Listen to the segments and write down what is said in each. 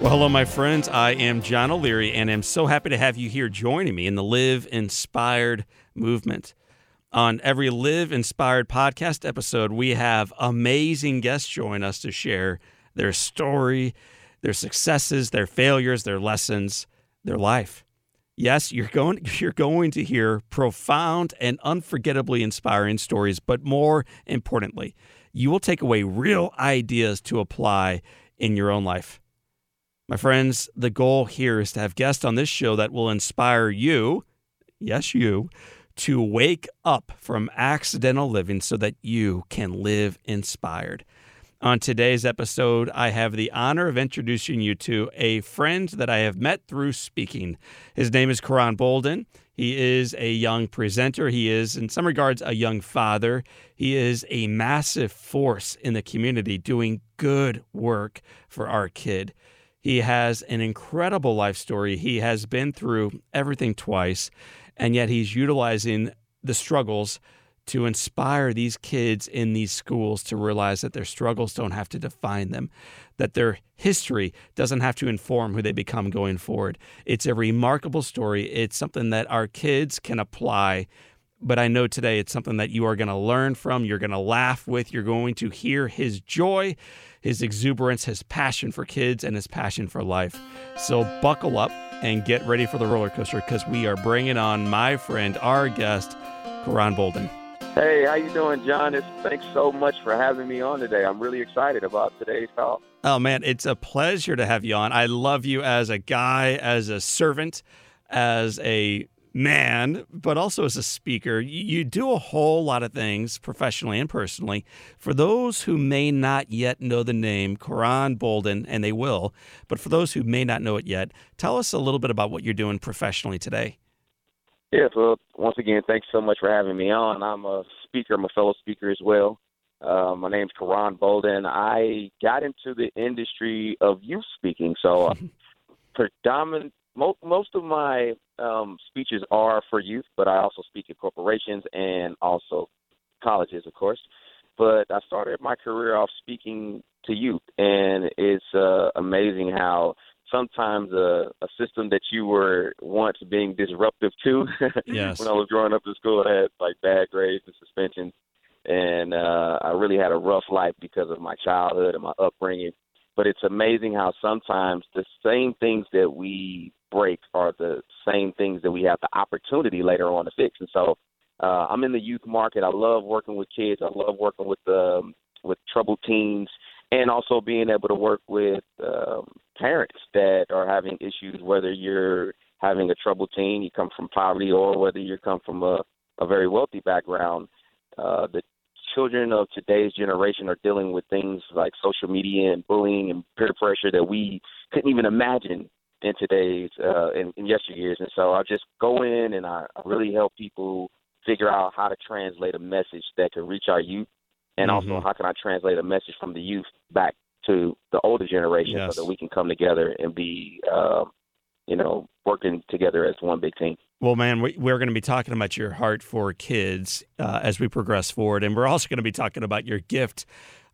Well, hello, my friends. I am John O'Leary, and I'm so happy to have you here joining me in the Live Inspired movement. On every Live Inspired podcast episode, we have amazing guests join us to share their story, their successes, their failures, their lessons, their life. Yes, you're going to hear profound and unforgettably inspiring stories, but more importantly, you will take away real ideas to apply in your own life. My friends, the goal here is to have guests on this show that will inspire you, yes, you, to wake up from accidental living so that you can live inspired. On today's episode, I have the honor of introducing you to a friend that I have met through speaking. His name is Koran Bolden. He is a young presenter. He is, in some regards, a young father. He is a massive force in the community doing good work for our kid. He has an incredible life story. He has been through everything twice, and yet he's utilizing the struggles to inspire these kids in these schools to realize that their struggles don't have to define them, that their history doesn't have to inform who they become going forward. It's a remarkable story. It's something that our kids can apply, but I know today it's something that you are going to learn from, you're going to laugh with, you're going to hear his joy, his exuberance, his passion for kids, and his passion for life. So buckle up and get ready for the roller coaster, because we are bringing on my friend, our guest, Koran Bolden. Hey, how you doing, John? Thanks so much for having me on today. I'm really excited about today's talk. Oh, man, it's a pleasure to have you on. I love you as a guy, as a servant, as a man, but also as a speaker. You do a whole lot of things professionally and personally. For those who may not yet know the name Koran Bolden, and they will, but for those who may not know it yet, tell us a little bit about what you're doing professionally today. Yes, well, once again, thanks so much for having me on. I'm a speaker. I'm a fellow speaker as well. My name's Koran Bolden. I got into the industry of youth speaking. So most of my speeches are for youth, but I also speak at corporations and also colleges, of course. But I started my career off speaking to youth, and it's amazing how sometimes a system that you were once being disruptive to. Yes. When I was growing up in school, I had like bad grades and suspensions, and I really had a rough life because of my childhood and my upbringing. But it's amazing how sometimes the same things that we break are the same things that we have the opportunity later on to fix. And so I'm in the youth market. I love working with kids. I love working with troubled teens, and also being able to work with parents that are having issues, whether you're having a troubled teen, you come from poverty, or whether you come from a very wealthy background. The children of today's generation are dealing with things like social media and bullying and peer pressure that we couldn't even imagine in today's, in yesteryears. And so I just go in and I really help people figure out how to translate a message that can reach our youth. And also, how can I translate a message from the youth back to the older generation, yes, so that we can come together and be, working together as one big team? Well, man, we're going to be talking about your heart for kids as we progress forward. And we're also going to be talking about your gift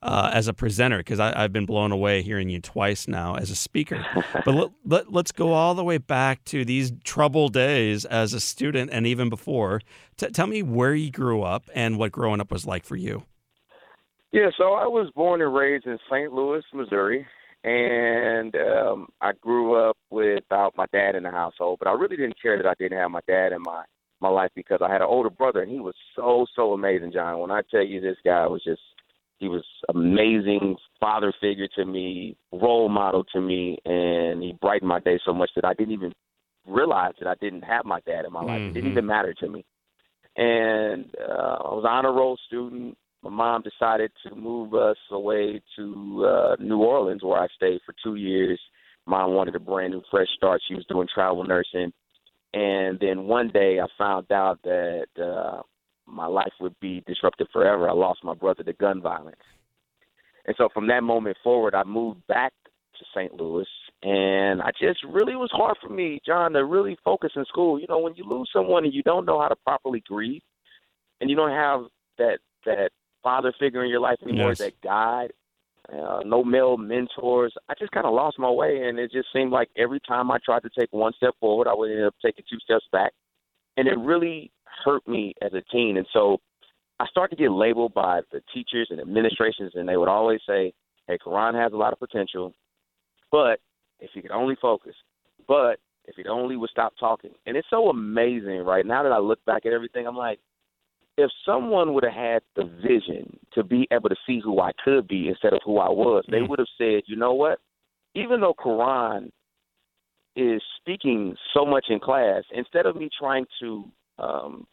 as a presenter, because I've been blown away hearing you twice now as a speaker. But let's go all the way back to these troubled days as a student and even before. Tell me where you grew up and what growing up was like for you. Yeah, so I was born and raised in St. Louis, Missouri, and I grew up without my dad in the household, but I really didn't care that I didn't have my dad in my life, because I had an older brother, and he was so amazing, John. When I tell you, this guy was just, he was amazing father figure to me, role model to me, and he brightened my day so much that I didn't even realize that I didn't have my dad in my life. It didn't even matter to me. And I was an honor roll student. My mom decided to move us away to New Orleans, where I stayed for 2 years. Mom wanted a brand new fresh start. She was doing travel nursing. And then one day I found out that my life would be disrupted forever. I lost my brother to gun violence. And so from that moment forward, I moved back to St. Louis. And I just really, it was hard for me, John, to really focus in school. You know, when you lose someone and you don't know how to properly grieve and you don't have that father figure in your life anymore, yes, that guide, no male mentors, I just kind of lost my way. And it just seemed like every time I tried to take one step forward, I would end up taking two steps back. And it really hurt me as a teen. And so I started to get labeled by the teachers and administrations, and they would always say, hey, Koran has a lot of potential, but if you could only focus, but if you only would stop talking. And it's so amazing, right? Now that I look back at everything, I'm like, if someone would have had the vision to be able to see who I could be instead of who I was, they would have said, you know what? Even though Koran is speaking so much in class, instead of me trying to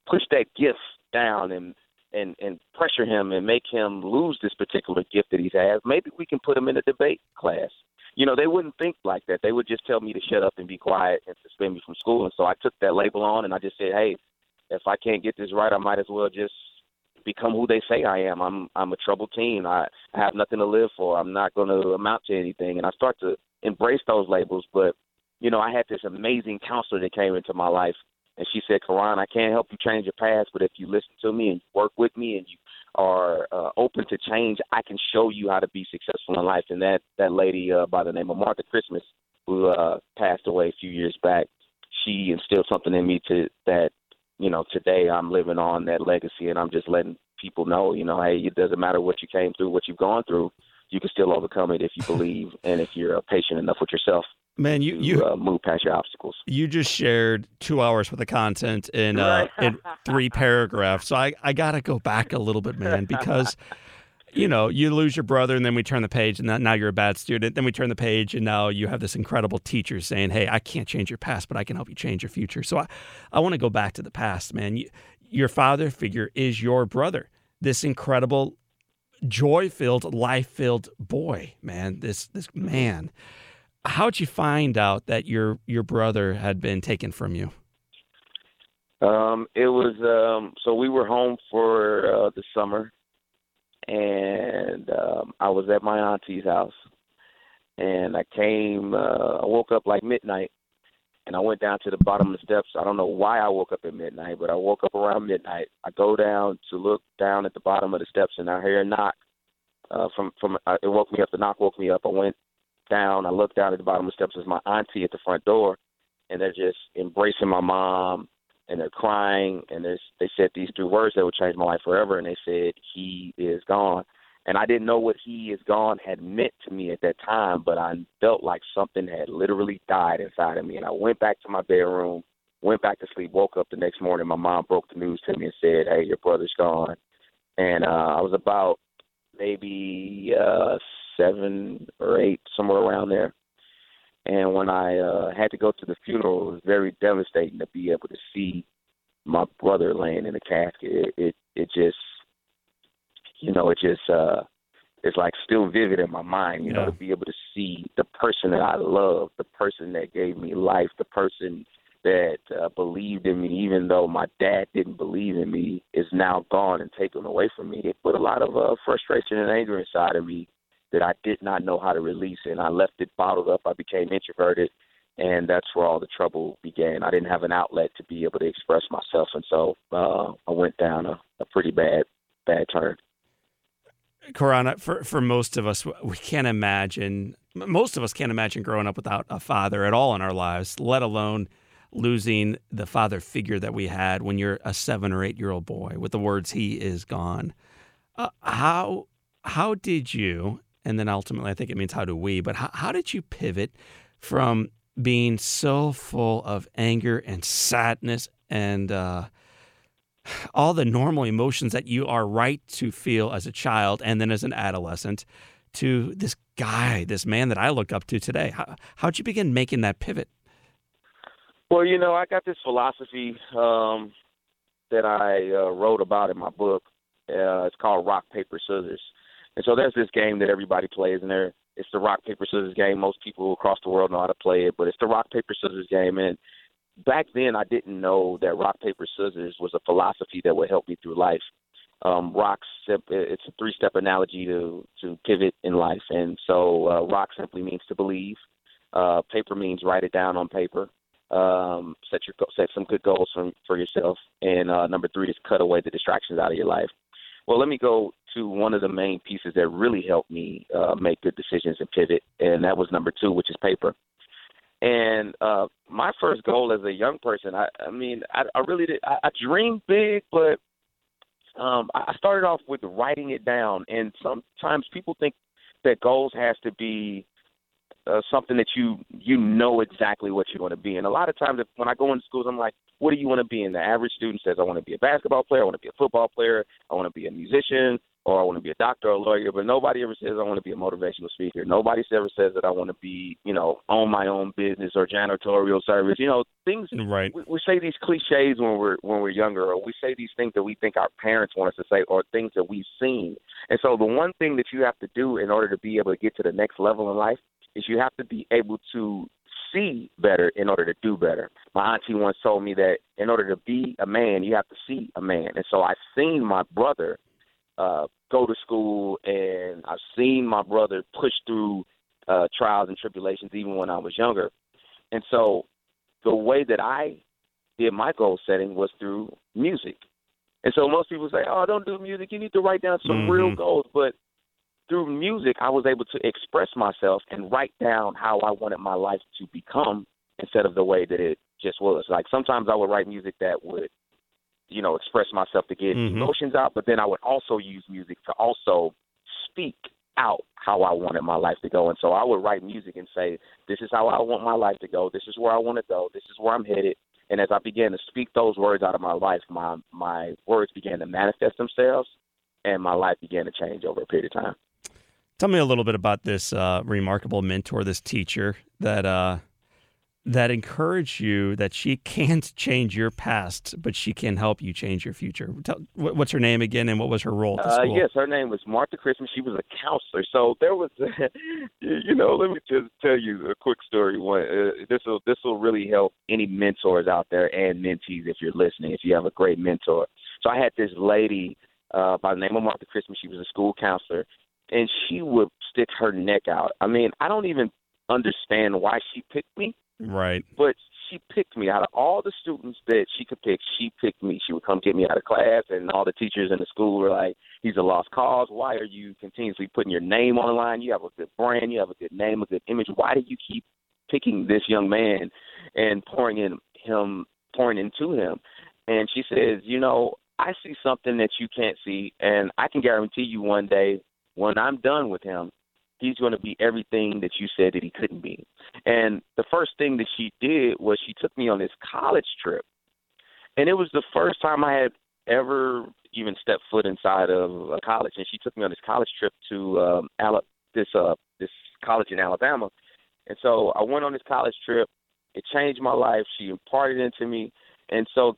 push that gift down and pressure him and make him lose this particular gift that he has, maybe we can put him in a debate class. You know, they wouldn't think like that. They would just tell me to shut up and be quiet and suspend me from school. And so I took that label on, and I just said, hey, if I can't get this right, I might as well just become who they say I am. I'm a troubled teen. I have nothing to live for. I'm not going to amount to anything. And I start to embrace those labels. But, you know, I had this amazing counselor that came into my life, and she said, Koran, I can't help you change your past, but if you listen to me and you work with me and you are open to change, I can show you how to be successful in life. And that lady by the name of Martha Christmas, who passed away a few years back, she instilled something in me that, you know, today I'm living on that legacy, and I'm just letting people know, you know, hey, it doesn't matter what you came through, what you've gone through, you can still overcome it if you believe and if you're patient enough with yourself. Man, you move past your obstacles. You just shared 2 hours worth of content in 3 paragraphs. So I got to go back a little bit, man, because, you know, you lose your brother and then we turn the page and now you're a bad student. Then we turn the page and now you have this incredible teacher saying, hey, I can't change your past, but I can help you change your future. So I want to go back to the past, man. Your father figure is your brother, this incredible, joy-filled, life-filled boy, man, this man. How'd you find out that your brother had been taken from you? It was so we were home for the summer, and I was at my auntie's house, and I came. I woke up like midnight, and I went down to the bottom of the steps. I don't know why I woke up at midnight, but I woke up around midnight. I go down to look down at the bottom of the steps, and I hear a knock. It woke me up. The knock woke me up. I went down, I looked down at the bottom of the steps. There's my auntie at the front door, and they're just embracing my mom, and they're crying, and they said these 3 words that would change my life forever, and they said, he is gone. And I didn't know what he is gone had meant to me at that time, but I felt like something had literally died inside of me, and I went back to my bedroom, went back to sleep, woke up the next morning. My mom broke the news to me and said, hey, your brother's gone. And I was about maybe 7 or 8, somewhere around there. And when I had to go to the funeral, it was very devastating to be able to see my brother laying in a casket. It just, you know, it's like still vivid in my mind, you know, to be able to see the person that I love, the person that gave me life, the person that believed in me, even though my dad didn't believe in me, is now gone and taken away from me. It put a lot of frustration and anger inside of me that I did not know how to release, and I left it bottled up. I became introverted, and that's where all the trouble began. I didn't have an outlet to be able to express myself, and so I went down a pretty bad turn. Koran, for most of us, we can't imagine. Most of us can't imagine growing up without a father at all in our lives, let alone losing the father figure that we had when you're a 7 or 8 year old boy with the words "he is gone." How did you? And then ultimately, I think it means how do we, but how did you pivot from being so full of anger and sadness and all the normal emotions that you are right to feel as a child and then as an adolescent to this guy, this man that I look up to today? How'd you begin making that pivot? Well, you know, I got this philosophy that I wrote about in my book. It's called Rock, Paper, Scissors. And so there's this game that everybody plays, and it's the rock, paper, scissors game. Most people across the world know how to play it, but it's the rock, paper, scissors game. And back then I didn't know that rock, paper, scissors was a philosophy that would help me through life. Rocks, it's a three-step analogy to pivot in life. And so rock simply means to believe. Paper means write it down on paper. Set some good goals for yourself. And number three is cut away the distractions out of your life. Well, let me go to one of the main pieces that really helped me make good decisions and pivot, and that was number two, which is paper. And my first goal as a young person, I dreamed big, but I started off with writing it down. And sometimes people think that goals has to be something that you know exactly what you want to be. And a lot of times when I go into schools, I'm like, what do you want to be? And the average student says, I want to be a basketball player, I want to be a football player, I want to be a musician, or I want to be a doctor or a lawyer. But nobody ever says I want to be a motivational speaker. Nobody ever says that I want to be, own my own business or janitorial service. Things right. We say these cliches when we're younger, or we say these things that we think our parents want us to say, or things that we've seen. And so the one thing that you have to do in order to be able to get to the next level in life is you have to be able to see better in order to do better. My auntie once told me that in order to be a man, you have to see a man. And so I've seen my brother go to school, and I've seen my brother push through trials and tribulations even when I was younger. And so the way that I did my goal setting was through music. And so most people say, oh, don't do music, you need to write down some real goals. But through music, I was able to express myself and write down how I wanted my life to become instead of the way that it just was. Like sometimes I would write music that would, express myself to get emotions out, but then I would also use music to also speak out how I wanted my life to go. And so I would write music and say, this is how I want my life to go. This is where I want to go. This is where I'm headed. And as I began to speak those words out of my life, my words began to manifest themselves, and my life began to change over a period of time. Tell me a little bit about this remarkable mentor, this teacher that encouraged you that she can't change your past, but she can help you change your future. What's her name again, and what was her role at the school? Yes, her name was Martha Christmas. She was a counselor. So there was, let me just tell you a quick story. This will really help any mentors out there and mentees if you're listening, if you have a great mentor. So I had this lady by the name of Martha Christmas. She was a school counselor. And she would stick her neck out. I mean, I don't even understand why she picked me. Right. But she picked me. Out of all the students that she could pick, she picked me. She would come get me out of class, and all the teachers in the school were like, he's a lost cause. Why are you continuously putting your name on the line? You have a good brand. You have a good name, a good image. Why do you keep picking this young man and pouring into him? And she says, I see something that you can't see, and I can guarantee you one day, when I'm done with him, he's going to be everything that you said that he couldn't be. And the first thing that she did was she took me on this college trip. And it was the first time I had ever even stepped foot inside of a college. And she took me on this college trip to this college in Alabama. And so I went on this college trip. It changed my life. She imparted into me. And so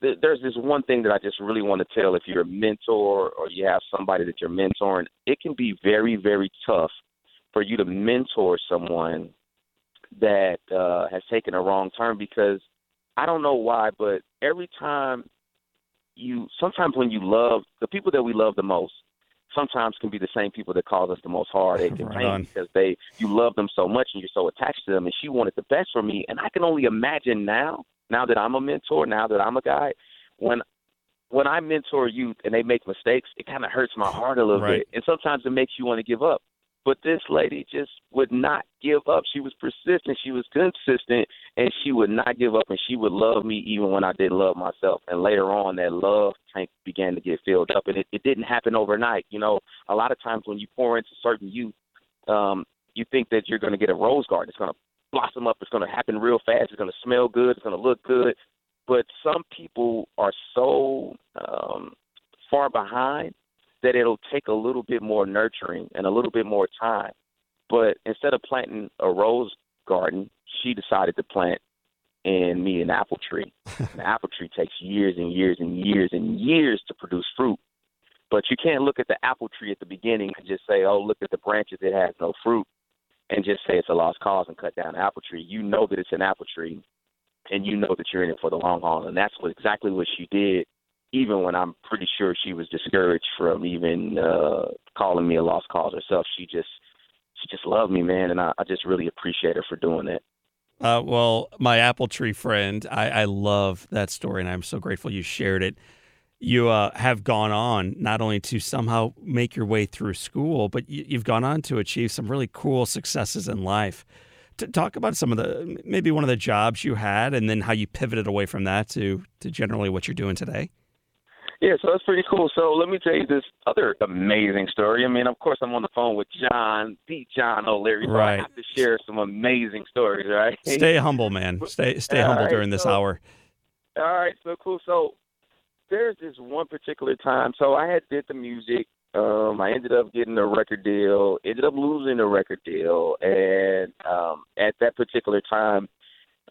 there's this one thing that I just really want to tell if you're a mentor or you have somebody that you're mentoring. It can be very, very tough for you to mentor someone that has taken a wrong turn, because I don't know why, but every time sometimes when you love the people that we love the most, sometimes can be the same people that cause us the most heartache and pain, because you love them so much and you're so attached to them. And she wanted the best for me. And I can only imagine now that I'm a mentor, now that I'm a guide, when I mentor youth and they make mistakes, it kind of hurts my heart a little bit. And sometimes it makes you want to give up. But this lady just would not give up. She was persistent. She was consistent, and she would not give up, and she would love me even when I didn't love myself. And later on, that love tank began to get filled up, and it didn't happen overnight. A lot of times when you pour into certain youth, you think that you're going to get a rose garden. It's going to blossom up. It's going to happen real fast. It's going to smell good. It's going to look good. But some people are so far behind that it'll take a little bit more nurturing and a little bit more time. But instead of planting a rose garden, she decided to plant in me an apple tree. An apple tree takes years and years and years and years to produce fruit. But you can't look at the apple tree at the beginning and just say, oh, look at the branches, it has no fruit, and just say it's a lost cause and cut down an apple tree. You know that it's an apple tree, and you know that you're in it for the long haul. And that's exactly what she did, even when I'm pretty sure she was discouraged from even calling me a lost cause herself. She just loved me, man, and I just really appreciate her for doing that. Well, my apple tree friend, I love that story, and I'm so grateful you shared it. You have gone on not only to somehow make your way through school, but you've gone on to achieve some really cool successes in life. Talk about some of the, maybe one of the jobs you had, and then how you pivoted away from that to generally what you're doing today. Yeah, so that's pretty cool. So let me tell you this other amazing story. I mean, of course, I'm on the phone with John O'Leary. So right. I have to share some amazing stories, right? Stay humble, man. Stay humble during this hour. All right, so cool. So there's this one particular time. So I had did the music. I ended up getting a record deal, ended up losing a record deal. And at that particular time,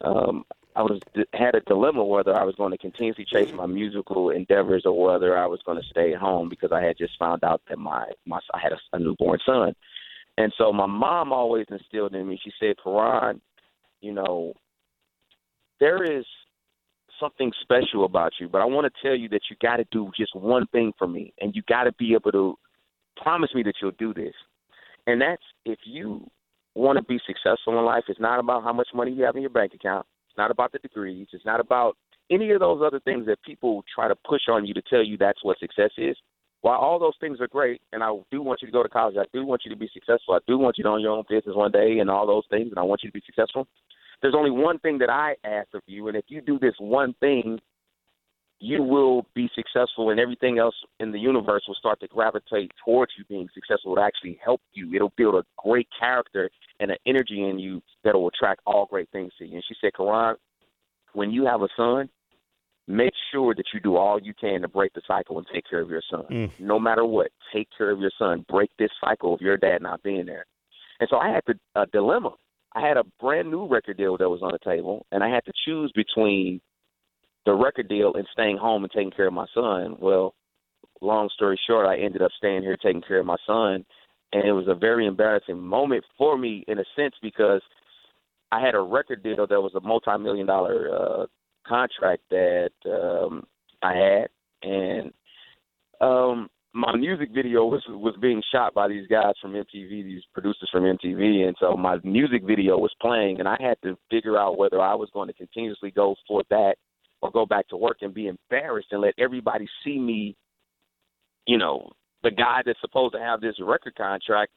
I had a dilemma whether I was going to continuously chase my musical endeavors or whether I was going to stay at home, because I had just found out that I had a newborn son. And so my mom always instilled in me, she said, Koran, you know, there is something special about you, but I want to tell you that you got to do just one thing for me, and you got to be able to promise me that you'll do this. And that's, if you want to be successful in life, it's not about how much money you have in your bank account. Not about the degrees. It's not about any of those other things that people try to push on you to tell you that's what success is. While all those things are great, and I do want you to go to college, I do want you to be successful, I do want you to own your own business one day and all those things, and I want you to be successful. There's only one thing that I ask of you, and if you do this one thing, you will be successful, and everything else in the universe will start to gravitate towards you being successful. It'll actually help you. It'll build a great character and an energy in you that will attract all great things to you. And she said, Koran, when you have a son, make sure that you do all you can to break the cycle and take care of your son. No matter what, take care of your son. Break this cycle of your dad not being there. And so I had a dilemma. I had a brand new record deal that was on the table, and I had to choose between the record deal and staying home and taking care of my son. Well, long story short, I ended up staying here taking care of my son, and it was a very embarrassing moment for me in a sense, because I had a record deal that was a multi-million-dollar contract that I had, and my music video was being shot by these guys from MTV, these producers from MTV, and so my music video was playing, and I had to figure out whether I was going to continuously go for that or go back to work and be embarrassed and let everybody see me, you know, the guy that's supposed to have this record contract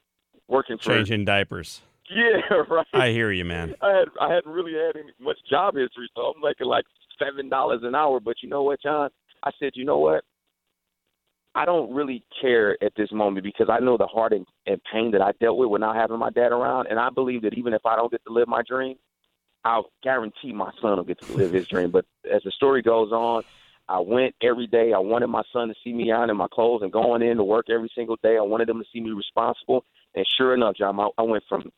working for... Changing diapers. Yeah, right. I hear you, man. I hadn't really had any much job history, so I'm making like $7 an hour. But you know what, John? I said, you know what? I don't really care at this moment, because I know the heart and pain that I dealt with not having my dad around, and I believe that even if I don't get to live my dream, I'll guarantee my son will get to live his dream. But as the story goes on, I went every day. I wanted my son to see me out in my clothes and going in to work every single day. I wanted him to see me responsible. And sure enough, John, I went from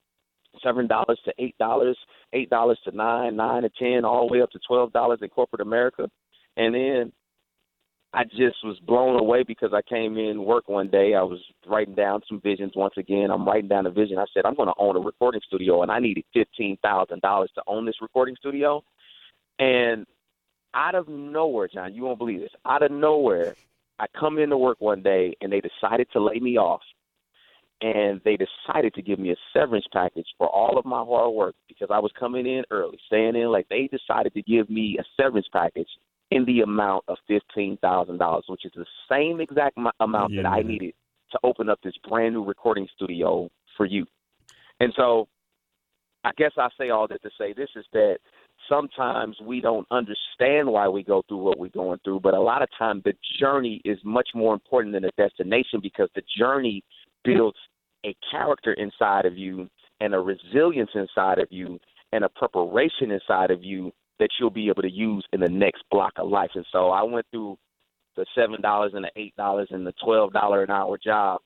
$7 to $8, $8 to $9 to $10, all the way up to $12 in corporate America. And then I just was blown away, because I came in work one day. I was writing down some visions once again. I'm writing down a vision. I said, I'm going to own a recording studio, and I needed $15,000 to own this recording studio. And out of nowhere, John, you won't believe this, out of nowhere, I come into work one day, and they decided to lay me off. And they decided to give me a severance package for all of my hard work, because I was coming in early, staying in late. They decided to give me a severance package in the amount of $15,000, which is the same exact amount that I needed to open up this brand new recording studio for you. And so I guess I say all that to say this is that sometimes we don't understand why we go through what we're going through, but a lot of times the journey is much more important than the destination, because the journey builds a character inside of you and a resilience inside of you and a preparation inside of you that you'll be able to use in the next block of life. And so I went through the $7 and the $8 and the $12 an hour job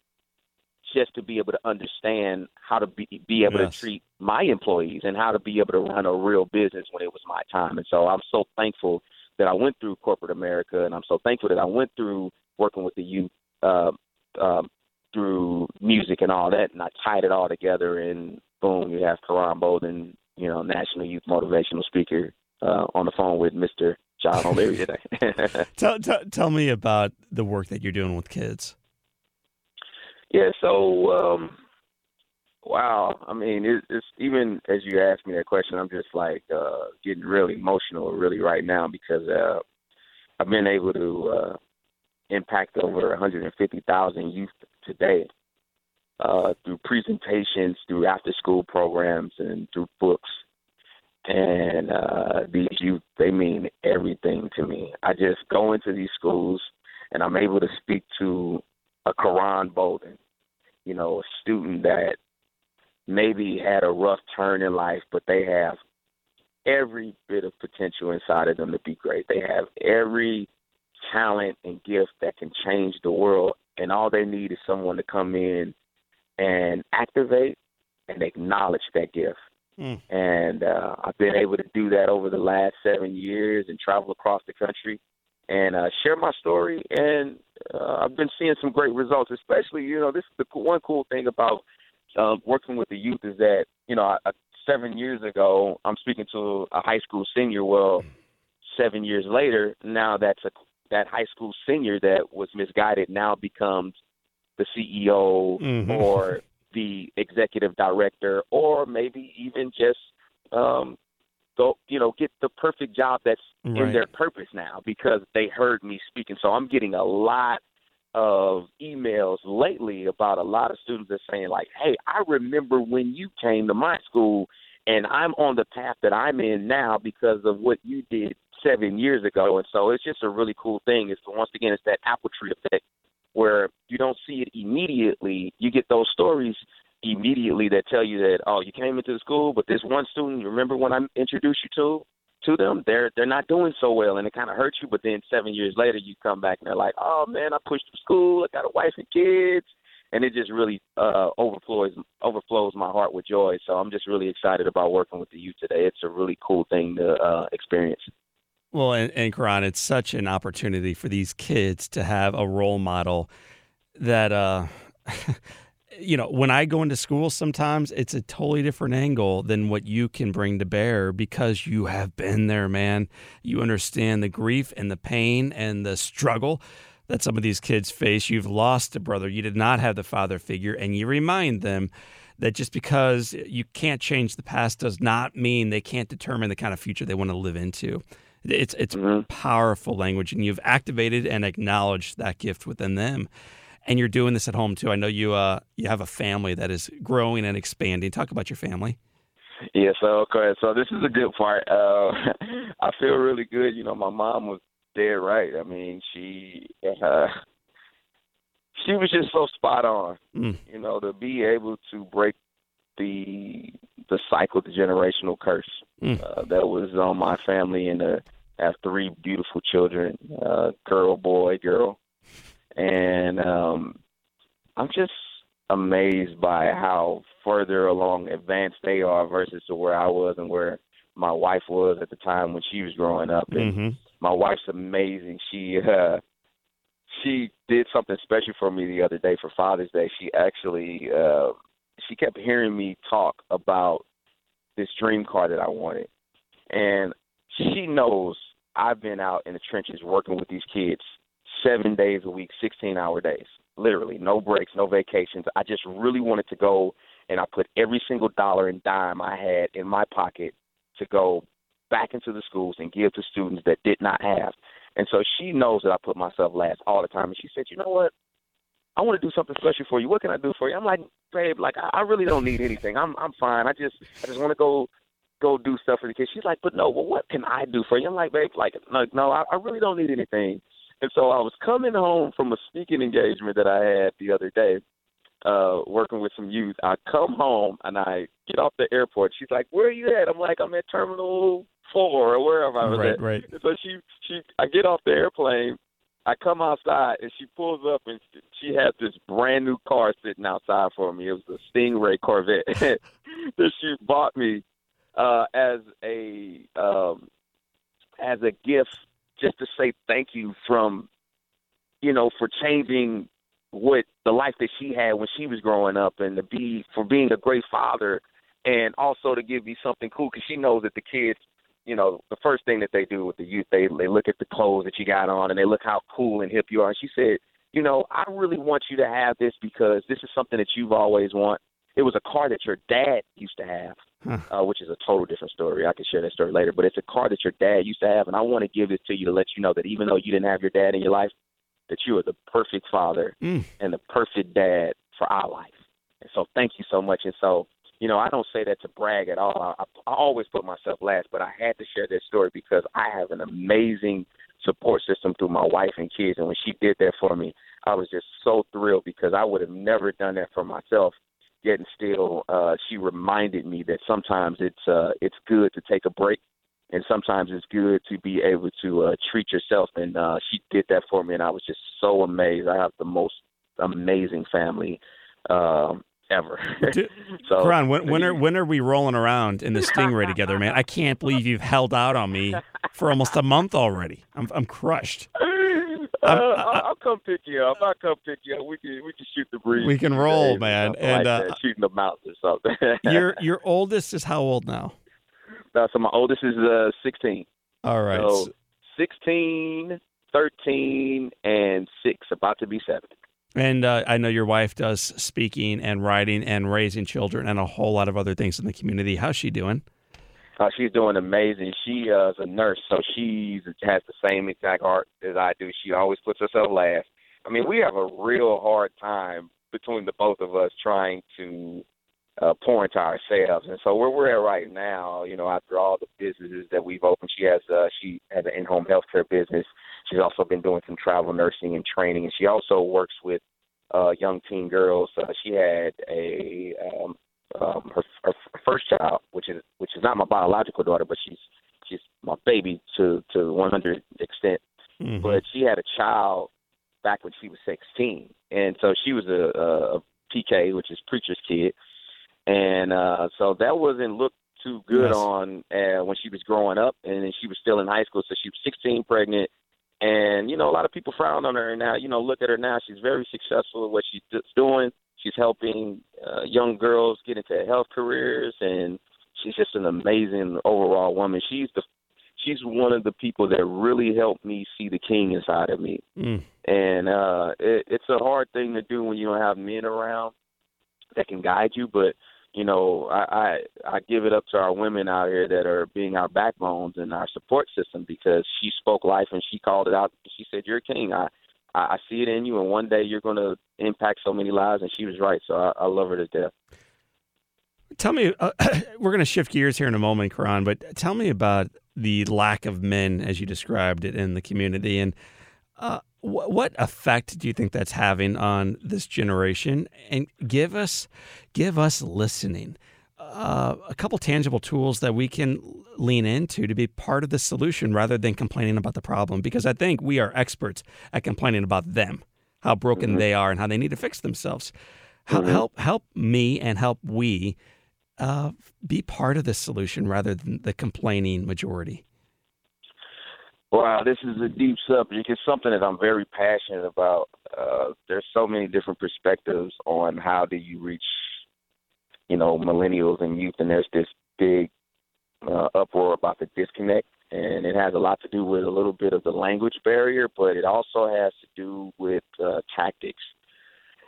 just to be able to understand how to be able to treat my employees and how to be able to run a real business when it was my time. And so I'm so thankful that I went through corporate America, and I'm so thankful that I went through working with the youth through music and all that, and I tied it all together, and boom, you have Koran Bolden, you know, national youth motivational speaker, on the phone with Mr. John O'Leary today. Tell me about the work that you're doing with kids. Yeah, so, wow. I mean, it's even as you ask me that question, I'm just like getting really emotional really right now because I've been able to impact over 150,000 youth today through presentations, through after-school programs, and through books. And these youth, they mean everything to me. I just go into these schools, and I'm able to speak to a Koran Bolden, you know, a student that maybe had a rough turn in life, but they have every bit of potential inside of them to be great. They have every talent and gift that can change the world, and all they need is someone to come in and activate and acknowledge that gift. And I've been able to do that over the last 7 years and travel across the country and share my story. And I've been seeing some great results, especially, you know, this is the one cool thing about working with the youth is that, you know, 7 years ago, I'm speaking to a high school senior. Well, 7 years later, now that high school senior that was misguided now becomes the CEO or the executive director, or maybe even just get the perfect job that's in their purpose now because they heard me speaking. So I'm getting a lot of emails lately about a lot of students that saying like, hey, I remember when you came to my school and I'm on the path that I'm in now because of what you did 7 years ago. And so it's just a really cool thing. It's once again, it's that apple tree effect, where you don't see it immediately. You get those stories immediately that tell you that, oh, you came into the school, but this one student, remember when I introduced you to them, they're not doing so well, and it kind of hurts you. But then 7 years later, you come back, and they're like, oh, man, I pushed through school. I got a wife and kids. And it just really overflows my heart with joy. So I'm just really excited about working with the youth today. It's a really cool thing to experience. Well, and Koran, it's such an opportunity for these kids to have a role model that, you know, when I go into school sometimes, it's a totally different angle than what you can bring to bear because you have been there, man. You understand the grief and the pain and the struggle that some of these kids face. You've lost a brother. You did not have the father figure, and you remind them that just because you can't change the past does not mean they can't determine the kind of future they want to live into. It's powerful language, and you've activated and acknowledged that gift within them. And you're doing this at home, too. I know you have a family that is growing and expanding. Talk about your family. Yeah, so this is a good part. I feel really good. You know, my mom was dead right. I mean, she was just so spot on, you know, to be able to break the cycle, the generational curse that was on my family, and I have three beautiful children, girl, and I'm just amazed by how further along advanced they are versus to where I was and where my wife was at the time when she was growing up. And my wife's amazing. She did something special for me the other day for Father's Day. She actually she kept hearing me talk about this dream car that I wanted. And she knows I've been out in the trenches working with these kids 7 days a week, 16-hour days, literally. No breaks, no vacations. I just really wanted to go, and I put every single dollar and dime I had in my pocket to go back into the schools and give to students that did not have. And so she knows that I put myself last all the time. And she said, you know what? I want to do something special for you. What can I do for you? I'm like, babe, like I really don't need anything. I'm fine. I just want to go do stuff for the kids. She's like, but no, well, what can I do for you? I'm like, babe, like no, I really don't need anything. And so I was coming home from a speaking engagement that I had the other day, working with some youth. I come home and I get off the airport. She's like, where are you at? I'm like, I'm at Terminal 4 or wherever I was at. Right. And so I get off the airplane. I come outside, and she pulls up, and she has this brand-new car sitting outside for me. It was a Stingray Corvette that she bought me as a gift just to say thank you from, you know, for changing what the life that she had when she was growing up and for being a great father, and also to give me something cool because she knows that the kids you know, the first thing that they do with the youth, they look at the clothes that you got on and they look how cool and hip you are. And she said, you know, I really want you to have this because this is something that you've always wanted. It was a car that your dad used to have, which is a total different story. I can share that story later, but it's a car that your dad used to have. And I want to give this to you to let you know that even though you didn't have your dad in your life, that you are the perfect father and the perfect dad for our life. And so thank you so much. And so, you know, I don't say that to brag at all. I always put myself last, but I had to share this story because I have an amazing support system through my wife and kids. And when she did that for me, I was just so thrilled because I would have never done that for myself. Yet and still, she reminded me that sometimes it's good to take a break, and sometimes it's good to be able to treat yourself. And she did that for me, and I was just so amazed. I have the most amazing family ever. So, Koran, when are we rolling around in the Stingray together, man? I can't believe you've held out on me for almost a month already. I'm crushed. I'll come pick you up. We can shoot the breeze. We can roll, man. And like shooting the mountains or something. Your oldest is how old now? So my oldest is 16. All right. So 16, 13, and 6, about to be 7. And I know your wife does speaking and writing and raising children and a whole lot of other things in the community. How's she doing? She's doing amazing. She is a nurse, so she has the same exact heart as I do. She always puts herself last. I mean, we have a real hard time between the both of us trying to pour into ourselves. And so where we're at right now, you know, after all the businesses that we've opened, she has an in-home healthcare business. She's also been doing some travel nursing and training, and she also works with young teen girls. She had a her first child, which is not my biological daughter, but she's my baby to 100% extent. Mm-hmm. But she had a child back when she was 16, and so she was a PK, which is preacher's kid, and so that wasn't looked too good on when she was growing up, and then she was still in high school, so she was 16, pregnant, and you know a lot of people frowned on her. And now you know look at her now; she's very successful at what she's doing. She's helping young girls get into health careers, and she's just an amazing overall woman. She's one of the people that really helped me see the king inside of me. Mm. And it's a hard thing to do when you don't have men around that can guide you. But, you know, I give it up to our women out here that are being our backbones and our support system, because she spoke life and she called it out. She said, "You're a king. I see it in you, and one day you're going to impact so many lives," and she was right, so I love her to death. Tell me, we're going to shift gears here in a moment, Koran, but tell me about the lack of men, as you described it, in the community, and what effect do you think that's having on this generation? And give us listening a couple tangible tools that we can lean into to be part of the solution rather than complaining about the problem, because I think we are experts at complaining about them, how broken mm-hmm. they are and how they need to fix themselves. Mm-hmm. Help me and help we be part of the solution rather than the complaining majority. Wow, this is a deep subject. It's something that I'm very passionate about. There's so many different perspectives on how do you reach millennials and youth, and there's this big uproar about the disconnect, and it has a lot to do with a little bit of the language barrier, but it also has to do with tactics.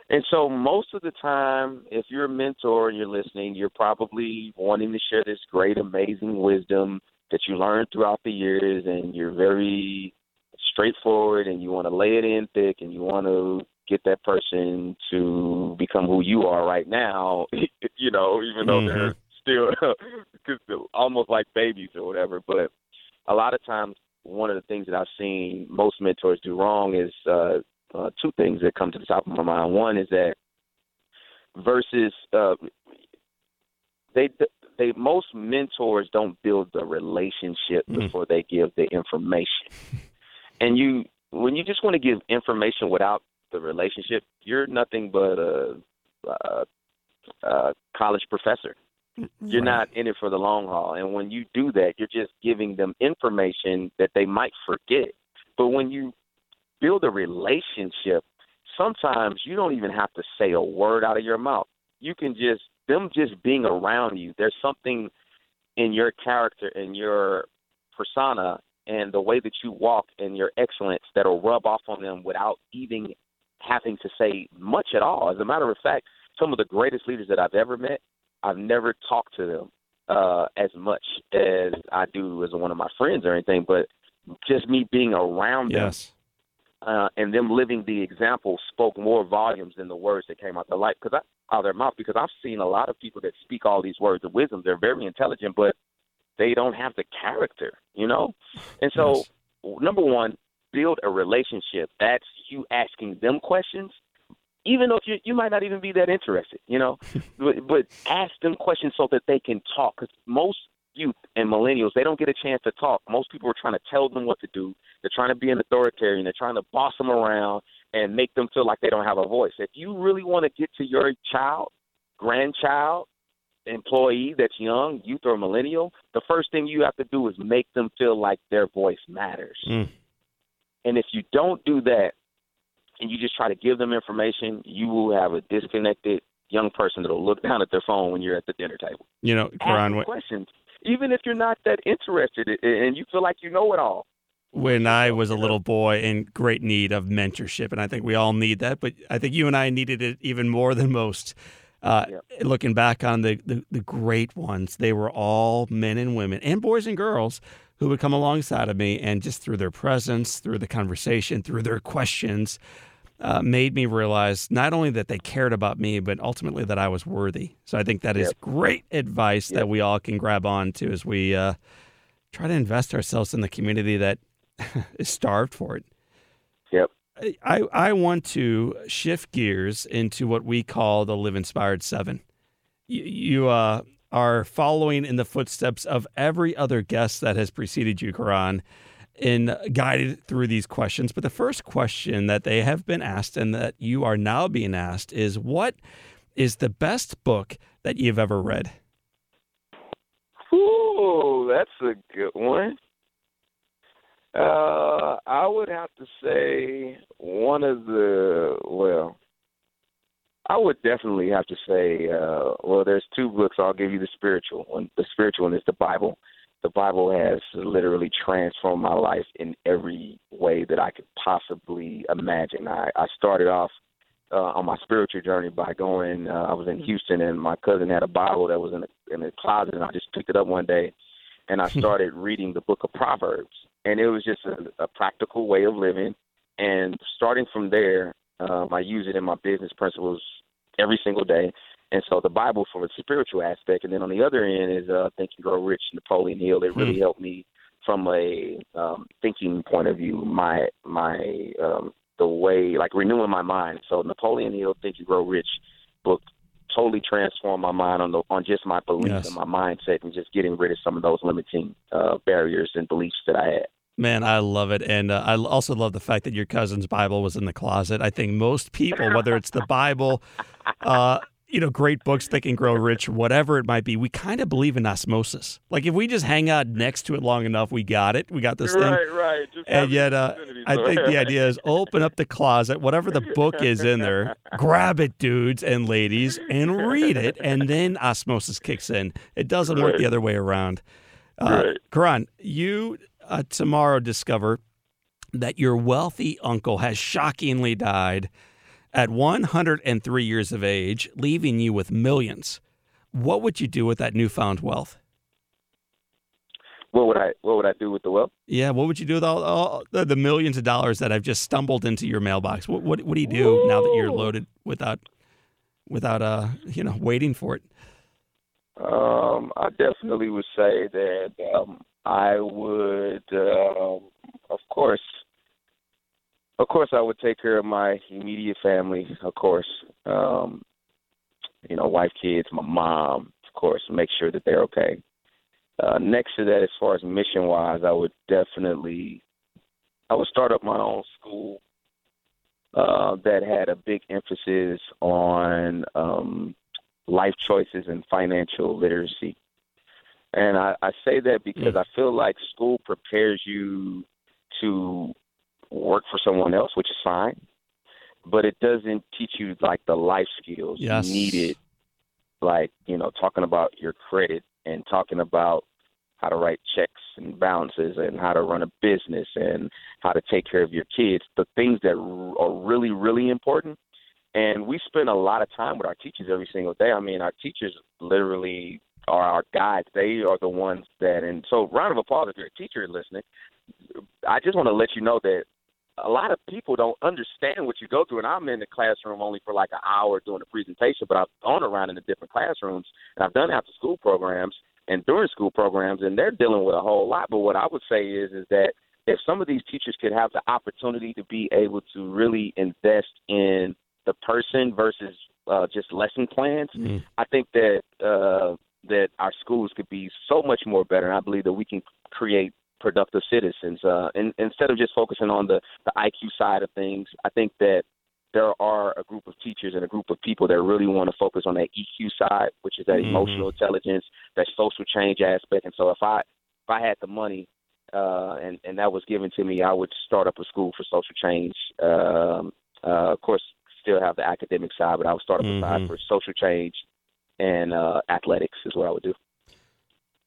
And so most of the time, if you're a mentor and you're listening, you're probably wanting to share this great, amazing wisdom that you learned throughout the years, and you're very straightforward, and you want to lay it in thick, and you want to get that person to become who you are right now, you know, even though mm-hmm. they're still almost like babies or whatever. But a lot of times, one of the things that I've seen most mentors do wrong is two things that come to the top of my mind. One is that versus they most mentors don't build the relationship mm-hmm. before they give the information. And when you just want to give information without the relationship, you're nothing but a college professor. You're not in it for the long haul. And when you do that, you're just giving them information that they might forget. But when you build a relationship, sometimes you don't even have to say a word out of your mouth. You can just being around you. There's something in your character and your persona and the way that you walk and your excellence that'll rub off on them without even having to say much at all. As a matter of fact, some of the greatest leaders that I've ever met, I've never talked to them as much as I do as one of my friends or anything, but just me being around them. And them living the example spoke more volumes than the words that came out their life, because out of their mouth. Because I've seen a lot of people that speak all these words of wisdom. They're very intelligent, but they don't have the character, you know. And so, number one, build a relationship. That's you asking them questions, even though you might not even be that interested, you know. but ask them questions so that they can talk. Because most youth and millennials, they don't get a chance to talk. Most people are trying to tell them what to do. They're trying to be an authoritarian. They're trying to boss them around and make them feel like they don't have a voice. If you really want to get to your child, grandchild, employee that's young, youth or millennial, the first thing you have to do is make them feel like their voice matters. And if you don't do that and you just try to give them information, you will have a disconnected young person that'll look down at their phone when you're at the dinner table. You know, Koran, ask questions. Even if you're not that interested and you feel like you know it all. When I was a little boy in great need of mentorship, and I think we all need that, but I think you and I needed it even more than most. Looking back on the great ones, they were all men and women and boys and girls who would come alongside of me and just through their presence, through the conversation, through their questions, made me realize not only that they cared about me, but ultimately that I was worthy. So I think that is great advice that we all can grab on to as we try to invest ourselves in the community that is starved for it. I want to shift gears into what we call the Live Inspired 7. You are following in the footsteps of every other guest that has preceded you, Koran, and guided through these questions. But the first question that they have been asked and that you are now being asked is, what is the best book that you've ever read? Ooh, that's a good one. I would have to say there's two books. I'll give you the spiritual one. The spiritual one is the Bible. The Bible has literally transformed my life in every way that I could possibly imagine. I started off on my spiritual journey by going, I was in Houston and my cousin had a Bible that was in a closet, and I just picked it up one day and I started reading the book of Proverbs. And it was just a practical way of living. And starting from there, I use it in my business principles every single day. And so the Bible for the spiritual aspect. And then on the other end is Think and Grow Rich, Napoleon Hill. It really helped me from a thinking point of view, the way, like renewing my mind. So Napoleon Hill, Think and Grow Rich book totally transformed my mind on just my beliefs and my mindset and just getting rid of some of those limiting barriers and beliefs that I had. Man, I love it. And I also love the fact that your cousin's Bible was in the closet. I think most people, whether it's the Bible, great books, Think and Grow Rich, whatever it might be, we kind of believe in osmosis. Like if we just hang out next to it long enough, we got it. We got this thing. Right. And yet I think the idea is open up the closet, whatever the book is in there, grab it, dudes and ladies, and read it, and then osmosis kicks in. It doesn't work the other way around. Koran, you tomorrow discover that your wealthy uncle has shockingly died at 103 years of age, leaving you with millions. What would you do with that newfound wealth? What would I do with the wealth? Yeah, what would you do with all the millions of dollars that have just stumbled into your mailbox? What do you do now that you're loaded without waiting for it? I definitely would say that I would, of course, I would take care of my immediate family, of course. Wife, kids, my mom, of course, make sure that they're okay. Next to that, as far as mission-wise, I would start up my own school that had a big emphasis on life choices and financial literacy. And I say that because I feel like school prepares you to work for someone else, which is fine, but it doesn't teach you like the life skills needed, like talking about your credit and talking about how to write checks and balances and how to run a business and how to take care of your kids, the things that are really, really important. And we spend a lot of time with our teachers every single day. I mean, our teachers literally are our guides. They are the ones that – and so round of applause if you're a teacher listening. I just want to let you know that a lot of people don't understand what you go through. And I'm in the classroom only for like an hour doing a presentation, but I've gone around in the different classrooms, and I've done after-school programs and during-school programs, and they're dealing with a whole lot. But what I would say is that if some of these teachers could have the opportunity to be able to really invest in the person versus just lesson plans, I think that that our schools could be so much more better. And I believe that we can create productive citizens. And instead of just focusing on the IQ side of things, I think that there are a group of teachers and a group of people that really want to focus on that EQ side, which is that emotional intelligence, that social change aspect. And so if I had the money and that was given to me, I would start up a school for social change. Of course, still have the academic side, but I would start up a side for social change and athletics is what I would do.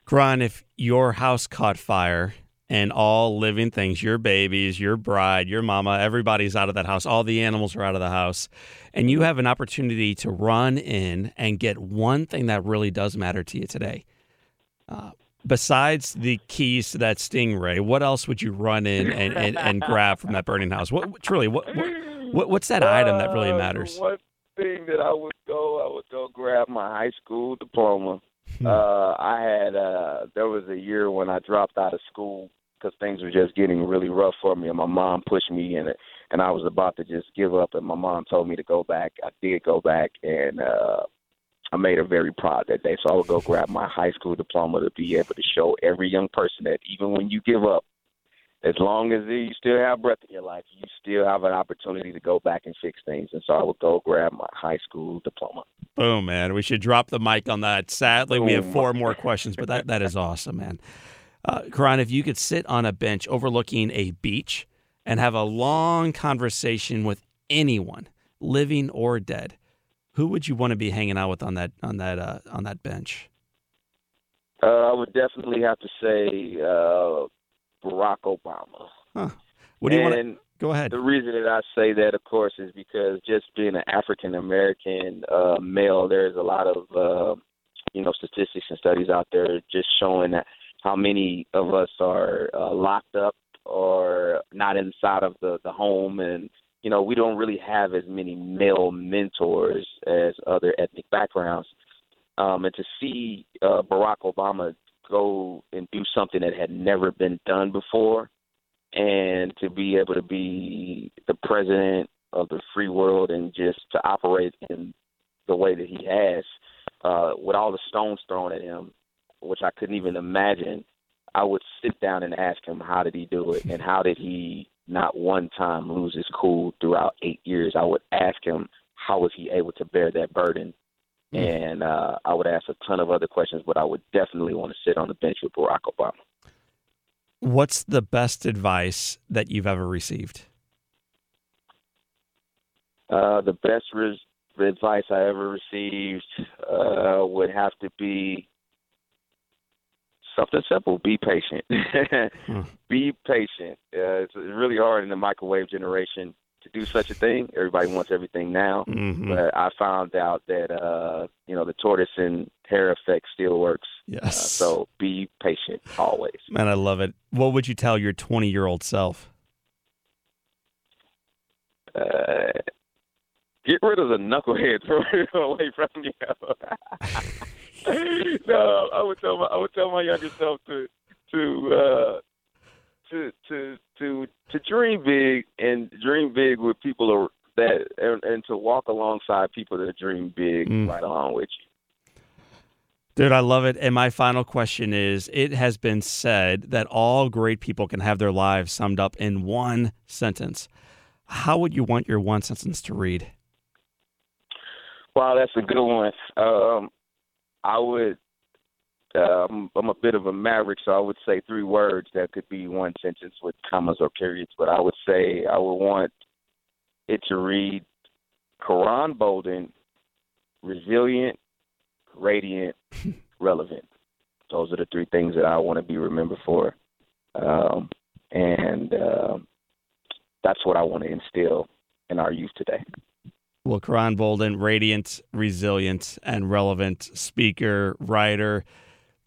Koran, if your house caught fire and all living things, your babies, your bride, your mama, everybody's out of that house, all the animals are out of the house, and you have an opportunity to run in and get one thing that really does matter to you today. Besides the keys to that stingray, what else would you run in and grab from that burning house? What's that item that really matters? One thing that I would go grab my high school diploma. There was a year when I dropped out of school because things were just getting really rough for me, and my mom pushed me in it, and I was about to just give up, and my mom told me to go back. I did go back, and I made her very proud that day. So I would go grab my high school diploma to be able to show every young person that even when you give up, as long as you still have breath in your life, you still have an opportunity to go back and fix things. And so I would go grab my high school diploma. Boom, man. We should drop the mic on that. Sadly, we have four more questions, but that is awesome, man. Koran, if you could sit on a bench overlooking a beach and have a long conversation with anyone, living or dead, who would you want to be hanging out with on that bench? I would definitely have to say Barack Obama. Huh. What do you want to go ahead? The reason that I say that, of course, is because just being an African American male, there's a lot of statistics and studies out there just showing that how many of us are locked up or not inside of the home, and we don't really have as many male mentors as other ethnic backgrounds. And to see Barack Obama go and do something that had never been done before, and to be able to be the president of the free world and just to operate in the way that he has, with all the stones thrown at him, which I couldn't even imagine, I would sit down and ask him, how did he do it? And how did he not one time lose his cool throughout 8 years? I would ask him, how was he able to bear that burden? And I would ask a ton of other questions, but I would definitely want to sit on the bench with Barack Obama. What's the best advice that you've ever received? The best advice I ever received would have to be something simple. Be patient. Be patient. It's really hard in the microwave generation to do such a thing. Everybody wants everything now. But I found out that, the tortoise and hare effect still works. Yes. So be patient always. Man, I love it. What would you tell your 20-year-old self? Get rid of the knucklehead. Throw it away from you. No, I would tell my younger self to dream big, and dream big with people that, and to walk alongside people that dream big right along with you. Dude, I love it. And my final question is, it has been said that all great people can have their lives summed up in one sentence. How would you want your one sentence to read? Wow, that's a good one. I'm a bit of a maverick, so I would say 3 words that could be one sentence with commas or periods, but I would say I would want it to read, Koran Bolden, resilient, radiant, relevant. Those are the three things that I want to be remembered for. And that's what I want to instill in our youth today. Well, Koran Bolden, radiant, resilient, and relevant speaker, writer,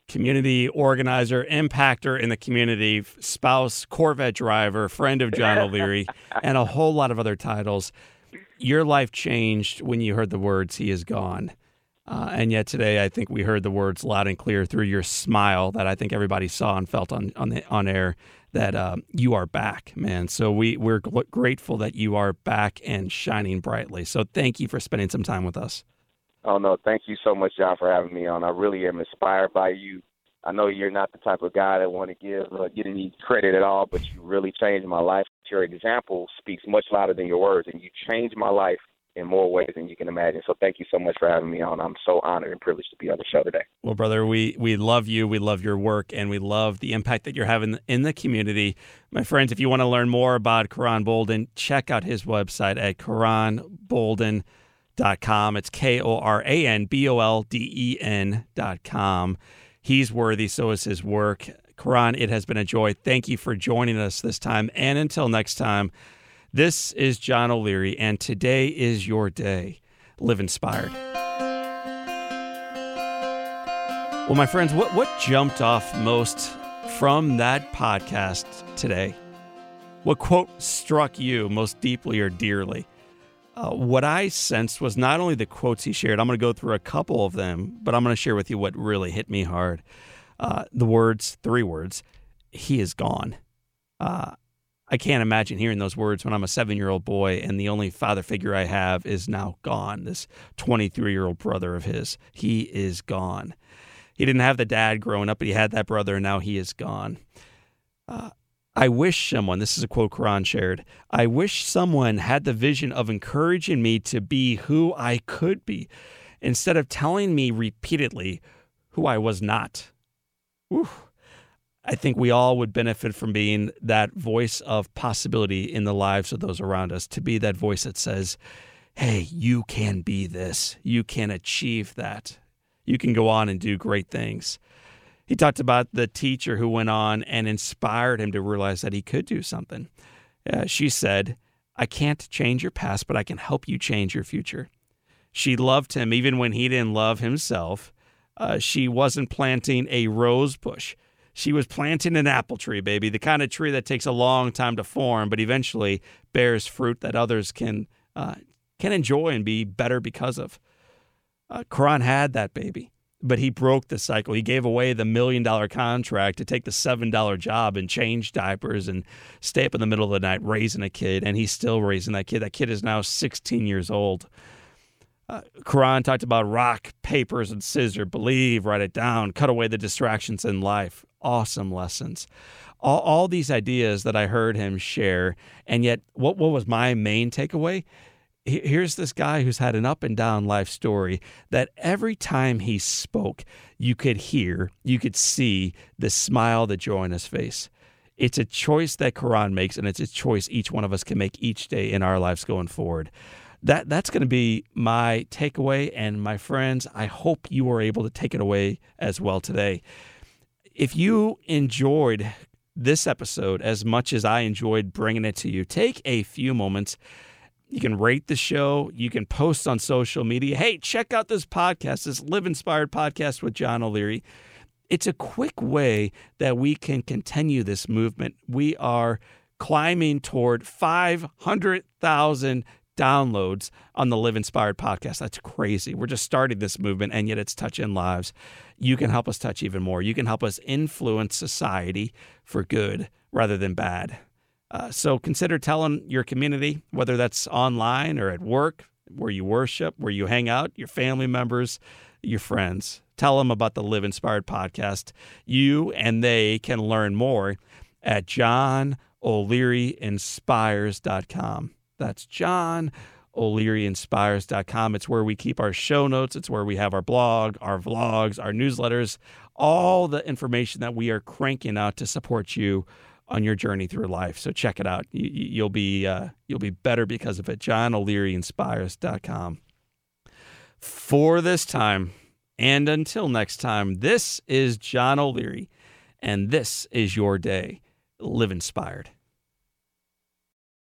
community organizer, impactor in the community, spouse, Corvette driver, friend of John O'Leary, and a whole lot of other titles. Your life changed when you heard the words, "He is gone." And yet today, I think we heard the words loud and clear through your smile that I think everybody saw and felt on air that you are back, man. So we're grateful that you are back and shining brightly. So thank you for spending some time with us. Oh, no, thank you so much, John, for having me on. I really am inspired by you. I know you're not the type of guy that want to get any credit at all, but you really changed my life. Your example speaks much louder than your words, and you changed my life in more ways than you can imagine. So thank you so much for having me on. I'm so honored and privileged to be on the show today. Well, brother, we love you. We love your work, and we love the impact that you're having in the community. My friends, if you want to learn more about Koran Bolden, check out his website at koranbolden.com. It's KORANBOLDEN.com. He's worthy, so is his work. Koran, it has been a joy. Thank you for joining us this time. And until next time, this is John O'Leary, and today is your day. Live inspired. Well, my friends, what jumped off most from that podcast today? What quote struck you most deeply or dearly? What I sensed was not only the quotes he shared. I'm going to go through a couple of them, but I'm going to share with you what really hit me hard. Three words, he is gone. I can't imagine hearing those words when I'm a 7-year-old boy and the only father figure I have is now gone, this 23-year-old brother of his. He is gone. He didn't have the dad growing up, but he had that brother, and now he is gone. I wish someone, this is a quote Koran shared, I wish someone had the vision of encouraging me to be who I could be instead of telling me repeatedly who I was not. Whew. I think we all would benefit from being that voice of possibility in the lives of those around us, to be that voice that says, hey, you can be this. You can achieve that. You can go on and do great things. He talked about the teacher who went on and inspired him to realize that he could do something. She said, I can't change your past, but I can help you change your future. She loved him even when he didn't love himself. She wasn't planting a rose bush. She was planting an apple tree, baby, the kind of tree that takes a long time to form, but eventually bears fruit that others can enjoy and be better because of. Koran had that baby, but he broke the cycle. He gave away the $1 million contract to take the $7 job and change diapers and stay up in the middle of the night raising a kid, and he's still raising that kid. That kid is now 16 years old. Koran talked about rock, papers, and scissors, believe, write it down, cut away the distractions in life. Awesome lessons. All these ideas that I heard him share, and yet what was my main takeaway? Here's this guy who's had an up and down life story that every time he spoke, you could hear, you could see the smile, the joy in his face. It's a choice that Koran makes, and it's a choice each one of us can make each day in our lives going forward. That's going to be my takeaway, and my friends, I hope you were able to take it away as well today. If you enjoyed this episode as much as I enjoyed bringing it to you, take a few moments. You can rate the show. You can post on social media. Hey, check out this podcast, this Live Inspired podcast with John O'Leary. It's a quick way that we can continue this movement. We are climbing toward 500,000 downloads on the Live Inspired podcast. That's crazy. We're just starting this movement, and yet it's touching lives. You can help us touch even more. You can help us influence society for good rather than bad. So consider telling your community, whether that's online or at work, where you worship, where you hang out, your family members, your friends. Tell them about the Live Inspired podcast. You and they can learn more at johnolearyinspires.com. That's johnolearyinspires.com. It's where we keep our show notes. It's where we have our blog, our vlogs, our newsletters, all the information that we are cranking out to support you on your journey through life. So check it out. You'll be better because of it. johnolearyinspires.com. For this time, And until next time, this is John O'Leary, and this is your day. Live inspired.